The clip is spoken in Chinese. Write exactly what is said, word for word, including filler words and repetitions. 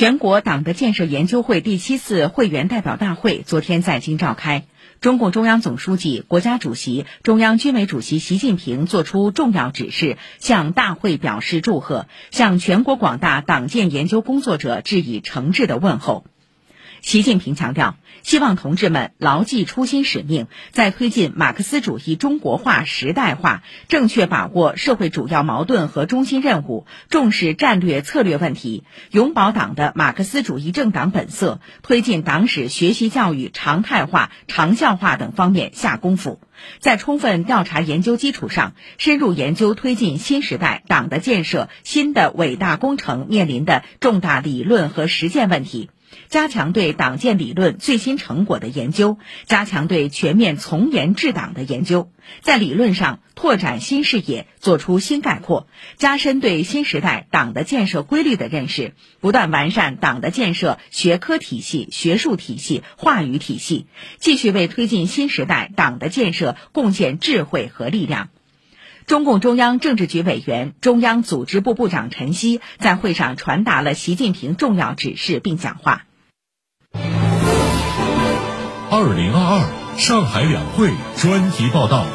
全国党的建设研究会第七次会员代表大会昨天在京召开，中共中央总书记、国家主席、中央军委主席习近平作出重要指示，向大会表示祝贺，向全国广大党建研究工作者致以诚挚的问候。习近平强调，希望同志们牢记初心使命，在推进马克思主义中国化、时代化，正确把握社会主要矛盾和中心任务，重视战略策略问题，永葆党的马克思主义政党本色，推进党史学习教育常态化、长效化等方面下功夫，在充分调查研究基础上，深入研究推进新时代党的建设新的伟大工程面临的重大理论和实践问题，加强对党建理论最新成果的研究，加强对全面从严治党的研究，在理论上拓展新视野，做出新概括，加深对新时代党的建设规律的认识，不断完善党的建设学科体系、学术体系、话语体系，继续为推进新时代党的建设贡献智慧和力量。中共中央政治局委员、中央组织部部长陈希在会上传达了习近平重要指示并讲话。二零二二上海两会专题报道。